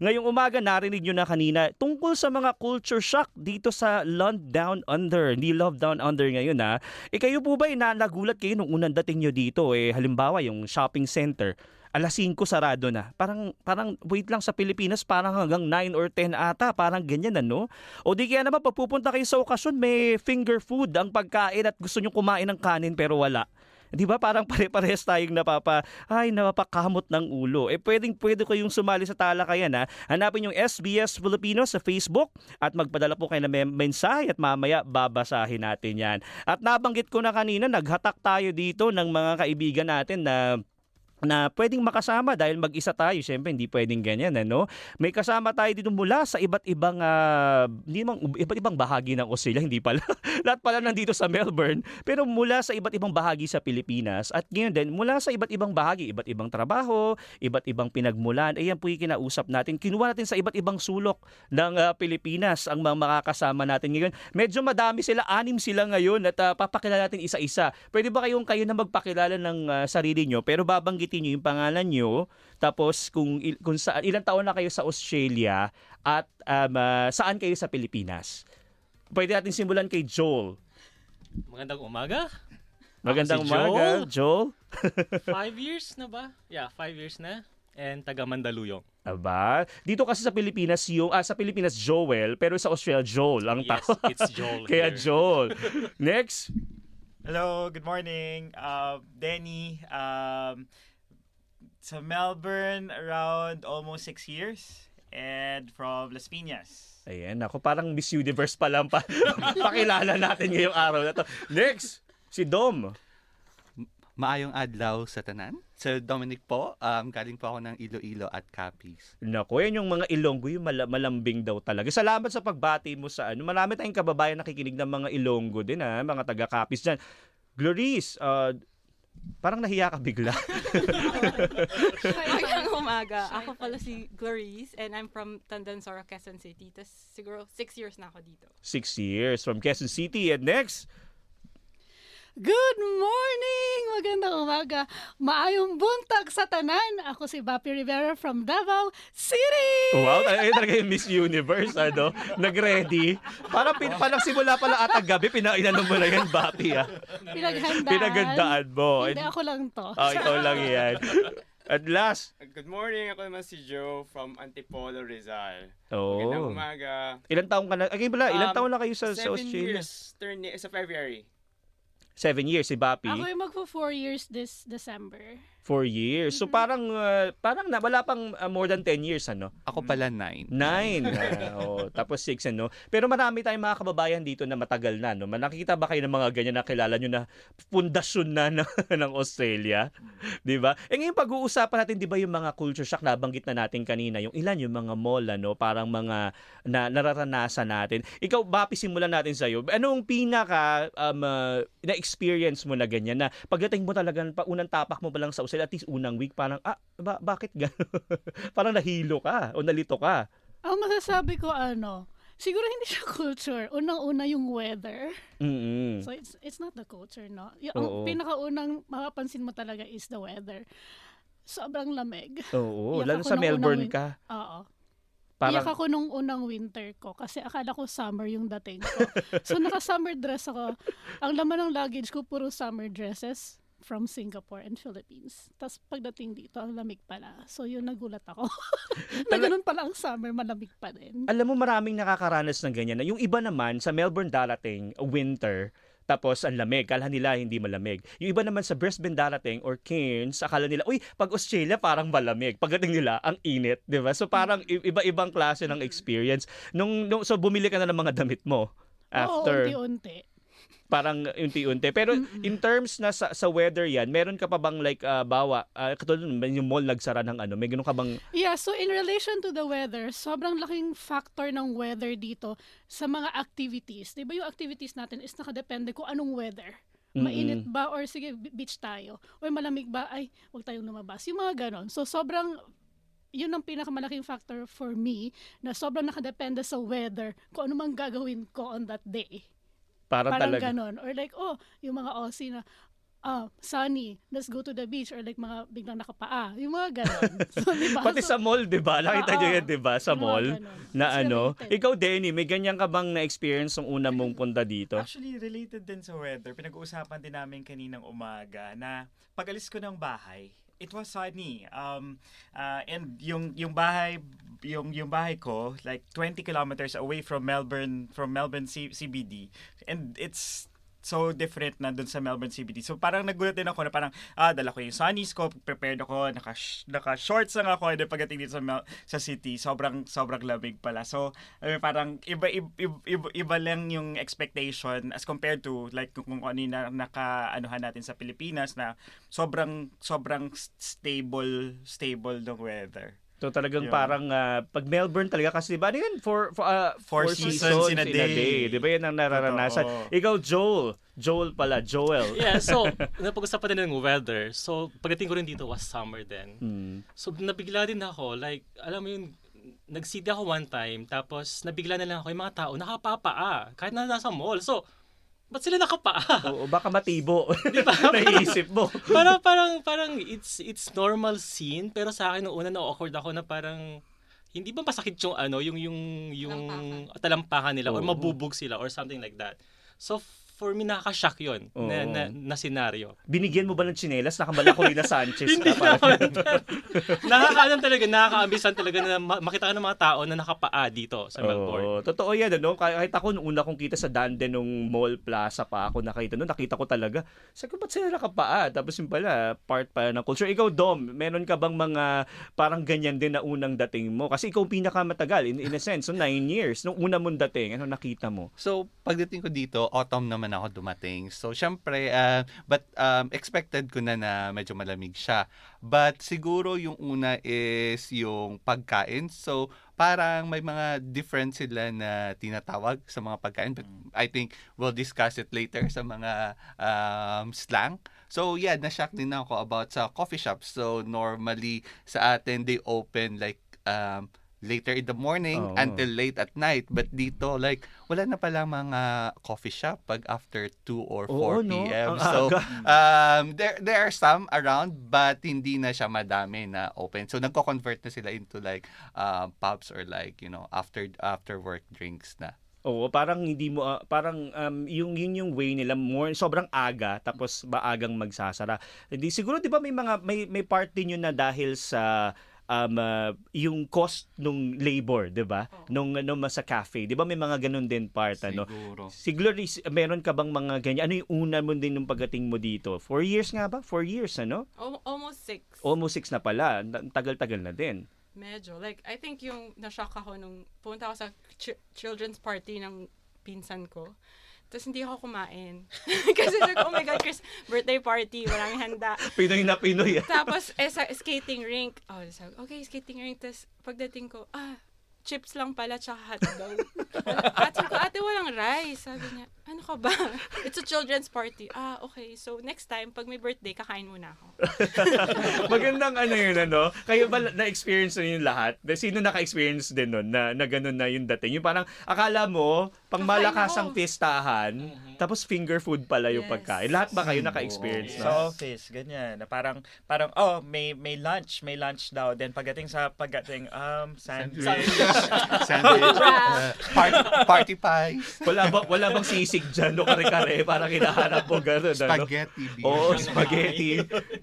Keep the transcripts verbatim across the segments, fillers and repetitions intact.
Ngayong umaga, narinig nyo na kanina tungkol sa mga culture shock dito sa Love Down Under. Ni Love Down Under ngayon ha. E kayo po ba, nagulat kayo nung unang dating nyo dito? Eh, halimbawa, yung shopping center. alas singko sarado na. Parang parang wait lang sa Pilipinas, parang hanggang nine or ten ata, parang ganyan ano. O di kaya naman pagpupunta kayo sa okasyon, may finger food ang pagkain at gusto nyo kumain ng kanin pero wala. 'Di ba? Parang pare-parehas tayong napapa ay napapakamot ng ulo. Eh pwedeng pwede kayong sumali sa talakayan ha. Hanapin yung S B S Filipino sa Facebook at magpadala po kayo ng mensahe at mamaya babasahin natin 'yan. At nabanggit ko na kanina, naghatak tayo dito ng mga kaibigan natin na na pwedeng makasama dahil mag-isa tayo. Siyempre, hindi pwedeng ganyan. Ano? May kasama tayo dito mula sa iba't ibang uh, iba't ibang bahagi ng Australia. Hindi pala. Lahat pala nandito sa Melbourne. Pero mula sa iba't ibang bahagi sa Pilipinas. At ngayon din, mula sa iba't ibang bahagi, iba't ibang trabaho, iba't ibang pinagmulan. Ayan po yung kinausap natin. Kinuha natin sa iba't ibang sulok ng uh, Pilipinas ang mga makakasama natin ngayon. Medyo madami sila. Anim sila ngayon at uh, papakilala natin isa-isa. Pwede ba kayong kayo na magpakilala ng uh, sarili nyo? Pero babanggit niyo yung pangalan niyo, tapos kung, kung saan, ilang taon na kayo sa Australia at um, uh, saan kayo sa Pilipinas. Pwede natin simulan kay Joel. Magandang umaga. Magandang si umaga, Joel. Joel. five years na ba? Yeah, five years na. And taga Mandaluyong. Aba, dito kasi sa Pilipinas yung ah, sa Pilipinas Joel, pero sa Australia Joel ang yes, tao. Yes, it's Joel. Kaya here. Joel. Next. Hello, good morning. Uh, Danny, um sa Melbourne around almost six years and from Las Piñas. Ayan, ako parang Miss Universe pa lang pa. Pakilala natin ngayong araw na to. Next, si Dom. Maayong adlaw sa tanan. Sir Dominic po, um, galing po ako ng Iloilo at Capiz. Naku, yan yung mga Ilonggo, yung mal- malambing daw talaga. Salamat sa pagbati mo sa ano. Marami tayong kababayan nakikinig ng mga Ilonggo din ha, mga taga-Capiz dyan. Gloris, uh, parang nahiya ka bigla. Magandang umaga. Ako pala si Gloris and I'm from Tandansora, Quezon City. Tapos siguro six years na ako dito. Six years from Quezon City. And next? Good morning! Magandang umaga. Maayong buntag sa tanan. Ako si Bapi Rivera from Davao City. Wow, ayun talaga yung Miss Universe, ano? Nag-ready. Parang, parang simula pala atang gabi, pinainanong mo na yan, Bapi, ah. Pinaghandaan. Pinaghandaan mo. Hindi, ako lang to. Oh, ikaw lang yan. At last. Good morning. Ako naman si Joe from Antipolo, Rizal. Oh. Magandang umaga. Ilan taon ka na? Again pala, ilan um, taon na kayo sa, sa Australia? Seven years. Sa February. Seven years, si Bapi. Ako yung magpo four years this December. Four years. So, mm-hmm. parang, uh, parang na, wala pang uh, more than ten years, ano? Ako pala nine. Nine. uh, oh, tapos six, ano? Pero marami tayong mga kababayan dito na matagal na, no? Nakikita ba kayo ng mga ganyan na kilala nyo na pundasyon na ng, ng Australia? Di ba? E ngayon, pag-uusapan natin, di ba yung mga culture shock na banggit na natin kanina? Yung ilan, yung mga mall, ano? Parang mga na, nararanasan natin. Ikaw, Bapi, simulan natin sa'yo. Anong pinaka um, uh, na-experience experience mo na ganyan na pagdating mo talagang unang tapak mo pa lang sa Australia at least unang week parang ah ba- bakit gano'n? Parang nahilo ka o nalito ka. Ang masasabi ko ano, siguro hindi siya culture. Unang-una yung weather. Mm-hmm. So it's it's not the culture, no? Yung, ang pinakaunang mapapansin mo talaga is the weather. Sobrang lamig. Oo, lalo sa Melbourne win- ka. Oo. Parang... Iyak ako nung unang winter ko kasi akala ko summer yung dating ko. So naka-summer dress ako. Ang laman ng luggage ko puro summer dresses from Singapore and Philippines. Tapos pagdating dito, ang lamig pala. So yun, nagulat ako. Na ganun pala ang summer, malamig pa din. Alam mo, maraming nakakaranas ng ganyan. Yung iba naman, sa Melbourne darating, winter, tapos ang lamig, akala nila hindi malamig. Yung iba naman sa Brisbane darating or Cairns, akala nila, uy, pag Australia parang malamig. Pagdating nila, ang init, di ba? So parang iba-ibang klase ng experience. Nung, nung, so bumili ka na ng mga damit mo after. Oo, unti-unti. Parang unti-unti. Pero in terms na sa, sa weather yan, meron ka pa bang like uh, bawa, uh, katulad yung mall nagsara ng ano, may ganun ka bang... Yeah, so in relation to the weather, sobrang laking factor ng weather dito sa mga activities. Diba yung activities natin is nakadepende kung anong weather. Mm-hmm. Mainit ba or sige, beach tayo. O malamig ba, ay, huwag tayong lumabas. Yung mga ganun. So sobrang... Yun ang pinakamalaking factor for me na sobrang nakadepende sa weather kung ano mang gagawin ko on that day. Parang, Parang talaga. Ganun. Or like, oh, yung mga Aussie na, oh, sunny, let's go to the beach, or like mga biglang nakapaa. Yung mga gano'n. So, diba? Pati so, sa mall, diba? Nakita nyo yun, diba? Sa mall. Na ano. Ikaw, Denny, may ganyan ka bang na-experience nung una mong punta dito? Actually, related din sa weather. Pinag-uusapan din namin kaninang umaga na pag-alis ko ng bahay, it was sunny. Um, uh, and yung yung bahay yung yung bahay ko like twenty kilometers away from Melbourne from Melbourne C B D. And it's so different na dun sa Melbourne C B D. So parang nagulat din ako na parang, ah, dala ko yung sunnies ko, prepared ako, naka-sh- naka-shorts lang ako, and then pagdating dito sa, Mel- sa city, sobrang, sobrang lamig pala. So, uh, parang iba, iba, iba, iba lang yung expectation as compared to, like, kung ano yung naka-anuhan natin sa Pilipinas na sobrang, sobrang stable, stable ng weather. So talagang yeah. parang uh, pag Melbourne talaga kasi diba yan for, for uh, four, four seasons, seasons in a day, in a day. Diba yan ang nararanasan. Totoo. Ikaw Joel, Joel pala, Joel. Yeah, so napag-usapan din ng weather. So pagdating ko rin dito was summer then. Mm. So nabigla din ako, like alam mo yun, nag-city ako one time tapos nabigla na lang ako yung mga tao nakapapaa kahit na nasa mall. So ba't sila nakapaa? Oo, baka matibo. Di ba? Naisip mo. Parang, parang, parang, it's, it's normal scene. Pero sa akin, noong una, na-awkward ako na parang, hindi ba masakit yung, ano, yung, yung, yung talampakan, talampakan nila, oh, or mabubog sila, or something like that. So, for me, nakaka-shock yun, oh, na, na, na senaryo. Binigyan mo ba ng tsinelas? Nakambala ko rin na Sanchez. Hindi na, naman. Nakaka-alam talaga, nakaka-ambisan talaga na makita ka ng mga tao na nakapaa dito sa Melbourne. Oh, totoo yan, ano? Kahit ako, noong una kong kita sa Dande, nung mall plaza pa ako nakita, no? Nakita ko talaga. Sabi ko, ba't sila nakapaa? Tapos yung pala, part pala ng culture. Ikaw, Dom, meron ka bang mga parang ganyan din na unang dating mo? Kasi ikaw pinakamatagal, in, in a sense, so nine years. Nung una mong dating, ano nakita mo? So, pagdating ko dito, autumn naman ako dumating. So, syempre, uh, but um, expected ko na na medyo malamig siya. But siguro yung una is yung pagkain. So, parang may mga difference sila na tinatawag sa mga pagkain. But I think we'll discuss it later sa mga um, slang. So, yeah, na-shock din ako about sa coffee shops. So, normally sa atin, they open like um, later in the morning, oh, until late at night. But dito, like, wala na pala mga coffee shop pag after two or four oh, p m. No? So, um, there there are some around, but hindi na siya madami na open. So, nagko-convert na sila into like uh, pubs or like, you know, after after work drinks na. Oo, parang hindi mo uh, parang um, yung yun yung way nila more sobrang aga tapos maagang magsasara. Hindi siguro 'di ba may mga may may part din yun na dahil sa um uh, yung cost nung labor, 'di ba? Oh. Nung ano sa cafe, 'di ba may mga ganun din part ano. Siguro meron ka bang mga ganyan? Ano yung una mo din nung pagdating mo dito? Four years nga ba? Four years ano? O- almost six. Almost six na pala. Tagal-tagal na din. Medyo like I think yung na-shock ako nung punta ako sa ch- children's party ng pinsan ko. Tapos hindi ako kumain. Kasi like, oh my God, Chris, birthday party, walang handa. Pinoy na Pinoy. Tapos, eh, sa skating rink. Oh, okay, skating rink. Tapos, pagdating ko, ah, chips lang pala, tsaka hotdog. Ate ko, ate, walang rice. Sabi niya, ano ka ba? It's a children's party. Ah, okay. So, next time, pag may birthday, kakain muna ako. Magandang ano yun, ano? Kayo ba na-experience na yun lahat? Sino naka-experience din nun na, na ganun na yung dating? Yung parang, akala mo, pang malakasang pistahan, mm-hmm, tapos finger food pala yung yes. pagkain. Lahat ba kayo naka-experience yes. na? Sa office, ganyan. Parang, parang oh, may may lunch. May lunch daw. Then pagdating sa pagdating, um, sandwich. Sandwich. sandwich. uh, party, party pies. Wala, ba, wala bang sisig dyan o kare-kare? Parang hinahanap mo gano'n. Spaghetti. Ano? Oo, spaghetti.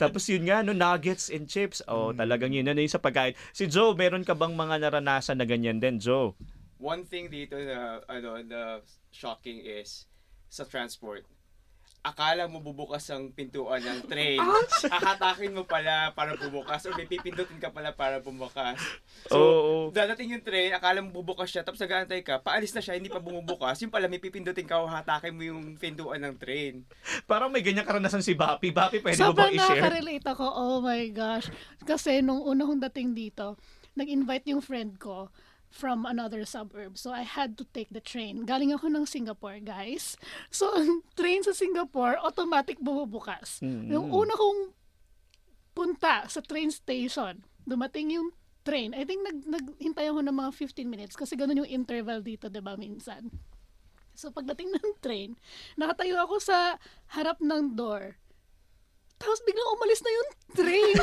Tapos yun nga, no, nuggets and chips. Oh, mm. talagang yun. Ano yung sa pagkain? Si Joe, meron ka bang mga naranasan na ganyan din, Joe? One thing dito na ano na shocking is sa transport. Akala mo bubukas ang pintuan ng train. Hahatakin mo pala para bubukas, o may pipindutin ka pala para bumukas. So, oh, oh. dadating yung train, akala mo bubukas siya, tapos nag-aantay ka, paalis na siya, hindi pa bumubukas. Yung pala, may pipindutin ka o hahatakin mo yung pintuan ng train. Parang may ganyang karanasan si Bapi. Bapi, pwede so, mo bang i-share? Sobrang nakarelate ako. Oh my gosh. Kasi nung una kong dating dito, nag-invite yung friend ko from another suburb. So, I had to take the train. Galing ako ng Singapore, guys. So, ang train sa Singapore, automatic bumubukas. Mm-hmm. Yung una kong punta sa train station, dumating yung train. I think nag naghintay ako ng mga fifteen minutes kasi ganun yung interval dito, diba, minsan. So, pagdating ng train, nakatayo ako sa harap ng door. Tapos biglang umalis na yung train.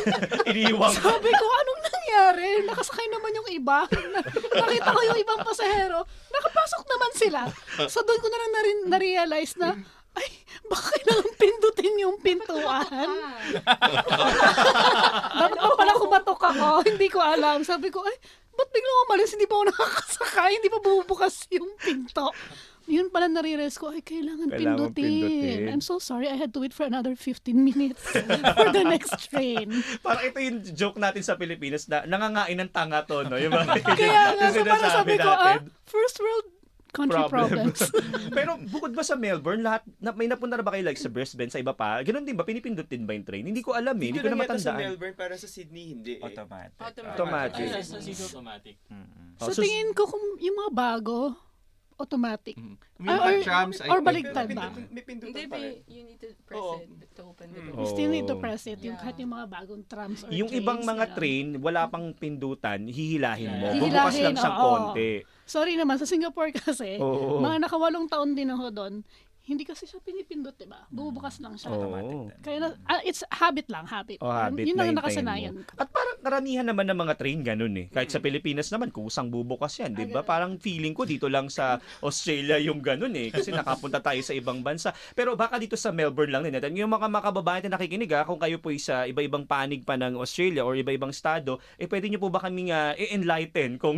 Iniiwan. Sabi ko, anong nangyari? Nakasakay naman yung iba. Nakita ko yung ibang pasahero. Nakapasok naman sila. So doon ko na lang narin, na-realize na, ay, baka kailangan pindutin yung pintuan. Bakit pa pala kumatok ako? Hindi ko alam. Sabi ko, ay, ba't biglang umalis? Hindi pa ako nakakasakay. Hindi pa bubukas yung pinto. Yun pala nare-realize ko, ay, kailangan, kailangan pindutin. pindutin. I'm so sorry, I had to wait for another fifteen minutes for the next train. Parang ito yung joke natin sa Pilipinas na nangangain ng tanga to, no? Yung mga kaya nga, so parang sabi ko, ah, first world country problems. problems. Pero bukod ba sa Melbourne, lahat, na, may napunta na ba kayo like sa Brisbane, sa iba pa? Ganun din ba? Pinipindutin ba yung train? Hindi ko alam eh. Hindi ko na matandaan. Sa Melbourne, para sa Sydney, hindi eh. Automatic. Automatic. Automatic. Ay, sa Sydney, automatic. Mm-hmm. So, so tingin ko kung yung mga bago, automatic. Mm. Or, or, trams, or baligtad ba? May pindutan pa rin. You need to press oh. it to open the door. You still need to press it. Yung yeah. kahit yung mga bagong trams or yung trains. Yung ibang mga yeah. train, wala pang pindutan, hihilahin mo. Hihilahin, bubukas lang siyang oh, konti. Sorry naman, sa Singapore kasi, oh. mga nakawalong taon din ako doon, hindi kasi siya pinipindot, diba? Bubukas lang siya. Oh. Kaya na, uh, it's habit lang, habit. Oh, habit. Yun lang na nakasanayan. At parang karamihan naman ng mga train ganun eh. Kahit sa Pilipinas naman, kusang bubukas yan, diba? Parang feeling ko dito lang sa Australia yung ganun eh. Kasi nakapunta tayo sa ibang bansa. Pero baka dito sa Melbourne lang din. At yung mga makababayan na nakikinig ha, kung kayo po sa iba-ibang panig pa ng Australia or iba-ibang estado, eh pwede nyo po ba kaming uh, i-enlighten kung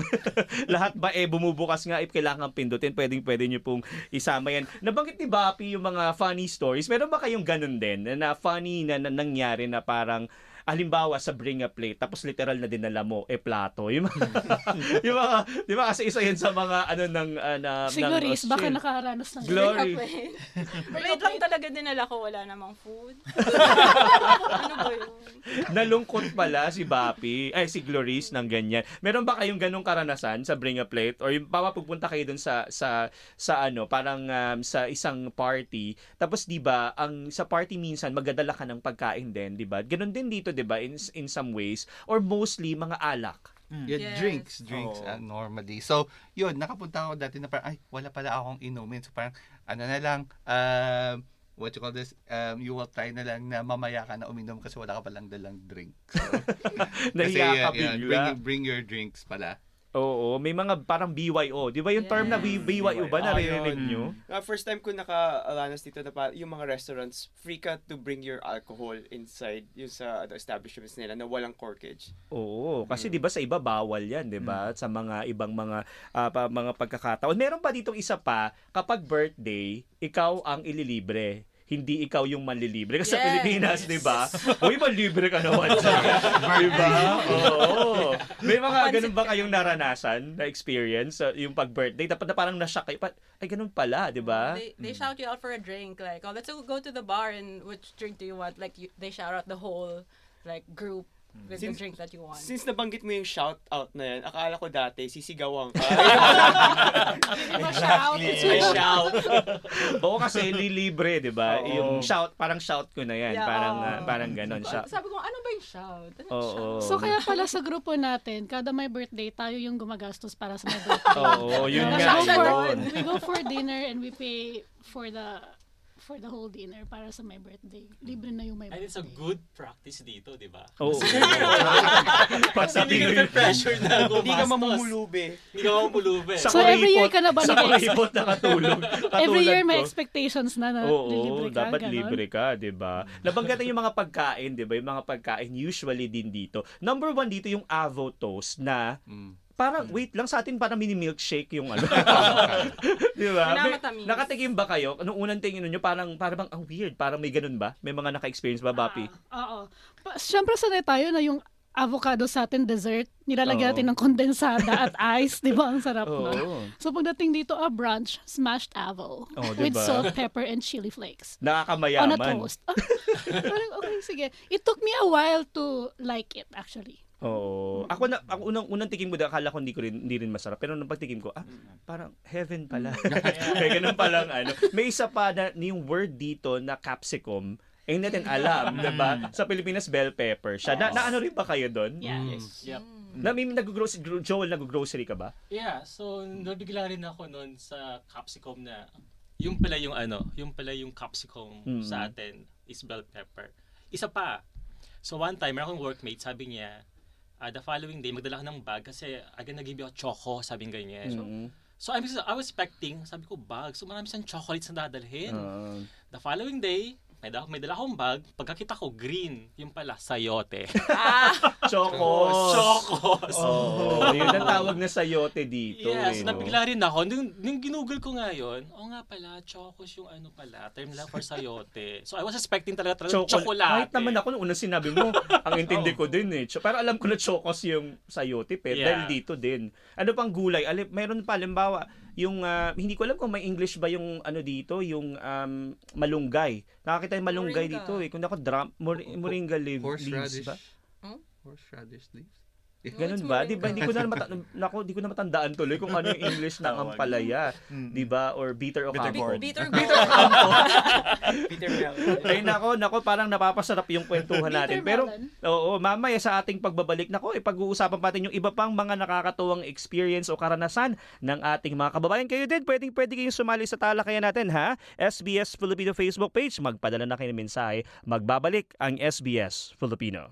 lahat ba eh bumubukas nga, eh kailangan pindutin, pwede, pwede nyo pong isama yan. Nabanggit ni Bapi, yung mga funny stories, meron ba kayong ganun din na funny na, na nangyari na parang halimbawa sa bring a plate tapos literal na dinala mo e eh, plato yung mga, yung mga di ba kasi isa yun sa mga ano ng uh, na, Sigurist, ng, baka nakaranas ng glory plate lang talaga dinala ko, wala namang food. Ano ba yun? Nalungkot pala si Bapi ay si Gloris ng ganyan. Meron ba kayong ganung karanasan sa bring a plate or yung pupunta kayo dun sa sa sa ano parang um, sa isang party tapos di ba ang sa party minsan magdadala ka ng pagkain din di ba ganun din dito diba in in some ways or mostly mga alak. Mm. Yeah, yes. drinks, drinks oh. uh, normally. So, yun, nakapunta ako dati na parang ay wala pala akong inumin. So parang ano na lang uh, what you call this? Um, you will try na lang na mamaya ka na uminom kasi wala ka palang dalang drink. So, kasi uh, yeah, bring, bring your drinks pala. Oo, may mga parang B Y O. Di ba yung yeah. term na B Y O ba naririnig oh, nyo? Uh, first time ko naka-alanas dito na pa, yung mga restaurants, free ka to bring your alcohol inside yung sa uh, establishments nila na walang corkage. Oo, kasi hmm. di ba sa iba bawal yan, di ba? Hmm. Sa mga ibang mga uh, pa, mga pagkakataon. Meron pa ditong isa pa, kapag birthday, ikaw ang ililibre. Hindi ikaw yung manlilibre. Kasi yes. sa Pilipinas, di ba? Uy, manlibre ka naman. Di ba? Oo. May mga ganun ba kayong naranasan na experience? Yung pag-birthday, dapat na parang nasyak kayo. Ay, ganun pala, di ba? They, they shout you out for a drink. Like, oh, let's go to the bar and which drink do you want? Like, you, they shout out the whole like group. Since, drink that you want. Since nabanggit mo yung shout out na yan, akala ko dati sisigawan ka. Exactly. May shout. Oo kasi lilibre, di ba? Oh. Yung shout, parang shout ko na yan. Yeah, parang oh. uh, parang ganon. So, sabi ko, ano ba yung shout? Ano oh, shout? Oh. So kaya pala sa grupo natin, kada may birthday, tayo yung gumagastos para sa may birthday. Oo, oh, yun nga. We go for dinner and we pay for the... for the whole dinner para sa my birthday. Libre na yung my birthday. And it's a good practice dito, di ba? Oo. Hindi ka na pressure na gumastos. Hindi ka mamumulube. Hindi ka mamumulube. So every year ka na ba na kaipot na katulog? Every year may expectations na na libre ka. Dapat libre ka, di ba? Nabanggatan yung mga pagkain, di ba? Yung mga pagkain usually din dito. Number one dito yung avocado toast na parang, wait lang, sa atin parang mini-milkshake yung ano. Di ba? Nakatikim ba kayo? Anong unang tingin nyo? Parang, parang, ang oh, weird. Parang may ganun ba? May mga naka-experience ba, Bapi? Oo. Pa- Siyempre, sanay tayo na yung avocado sa atin, dessert, nilalagyan natin ng kondensada at ice. Di ba? Ang sarap na. So, pagdating dito, a brunch, smashed avo. Oh, diba? With salt, pepper, and chili flakes. Nakakamayaman. On a toast. Parang, okay, sige. It took me a while to like it, actually. Oo. Ako na ako unang unang tikim ko, akala ko hindi ko rin hindi rin masarap. Pero nung pagtikim ko, ah, parang heaven pala. Kaya ganun pa lang ano. May isa pa na yung word dito na capsicum. Eh natin alam, 'di ba? Sa Pilipinas bell pepper. Siya na, na ano rin ba kayo doon? Yeah. Yes. Yep. Na may nag-grocery Joel nag-grocery ka ba? Yeah, so nabigla rin ako noon sa capsicum na yung pala yung ano, yung pala yung capsicum mm. sa atin is bell pepper. Isa pa. So one time, meron akong workmate, sabi niya, uh, the following day, magdala ka ng bag kasi agad nag-give you a choco, sabi nga niya. So, mm-hmm. so I, was, I was expecting, sabi ko, bag. So marami siyang chocolates na dadalhin. Uh, the following day, may dala, may dala akong bag. Pagkakita ko, green. Yung pala, sayote. Ah! Chocos. Chocos. Oh, yun ang tawag na sayote dito. Yes, eh, nabigla rin ako. Nung, nung ginugol ko nga yun, o oh, nga pala, chocos yung ano pala, term lang for sayote. So I was expecting talaga talaga Chocol- chocolate. Kahit naman ako, nung unang sinabi mo, ang intindi oh. ko din eh. Parang alam ko na chocos yung sayote, pero yeah. dahil dito din. Ano pang gulay? Alip, mayroon pa, halimbawa, yung uh, hindi ko alam kung may English ba yung ano dito, yung um, malunggay. Nakakita yung malunggay moringa. Dito eh. Kung ako drum, mor- oh, oh, moringa leaves horseradish. Ba? Huh? Horseradish leaves? Eh, no, ganun ba? Di ba? Hindi ko na mata- nako, di ko na matandaan tuloy kung ano yung English ng ampalaya, di ba? Or bitter o campo. Bitter campo. Bitter melon. Ay nako, nako, parang napapasarap yung kwentuhan natin. Pero oo, mamaya sa ating pagbabalik nako, ipag-uusapan eh, natin yung iba pang mga nakakatuwang experience o karanasan ng ating mga kababayan. Kayo din, pwedeng pwede kayong sumali sa talakayan natin, ha? S B S Filipino Facebook page, magpadala na kayo ng mensahe. Magbabalik ang S B S Filipino.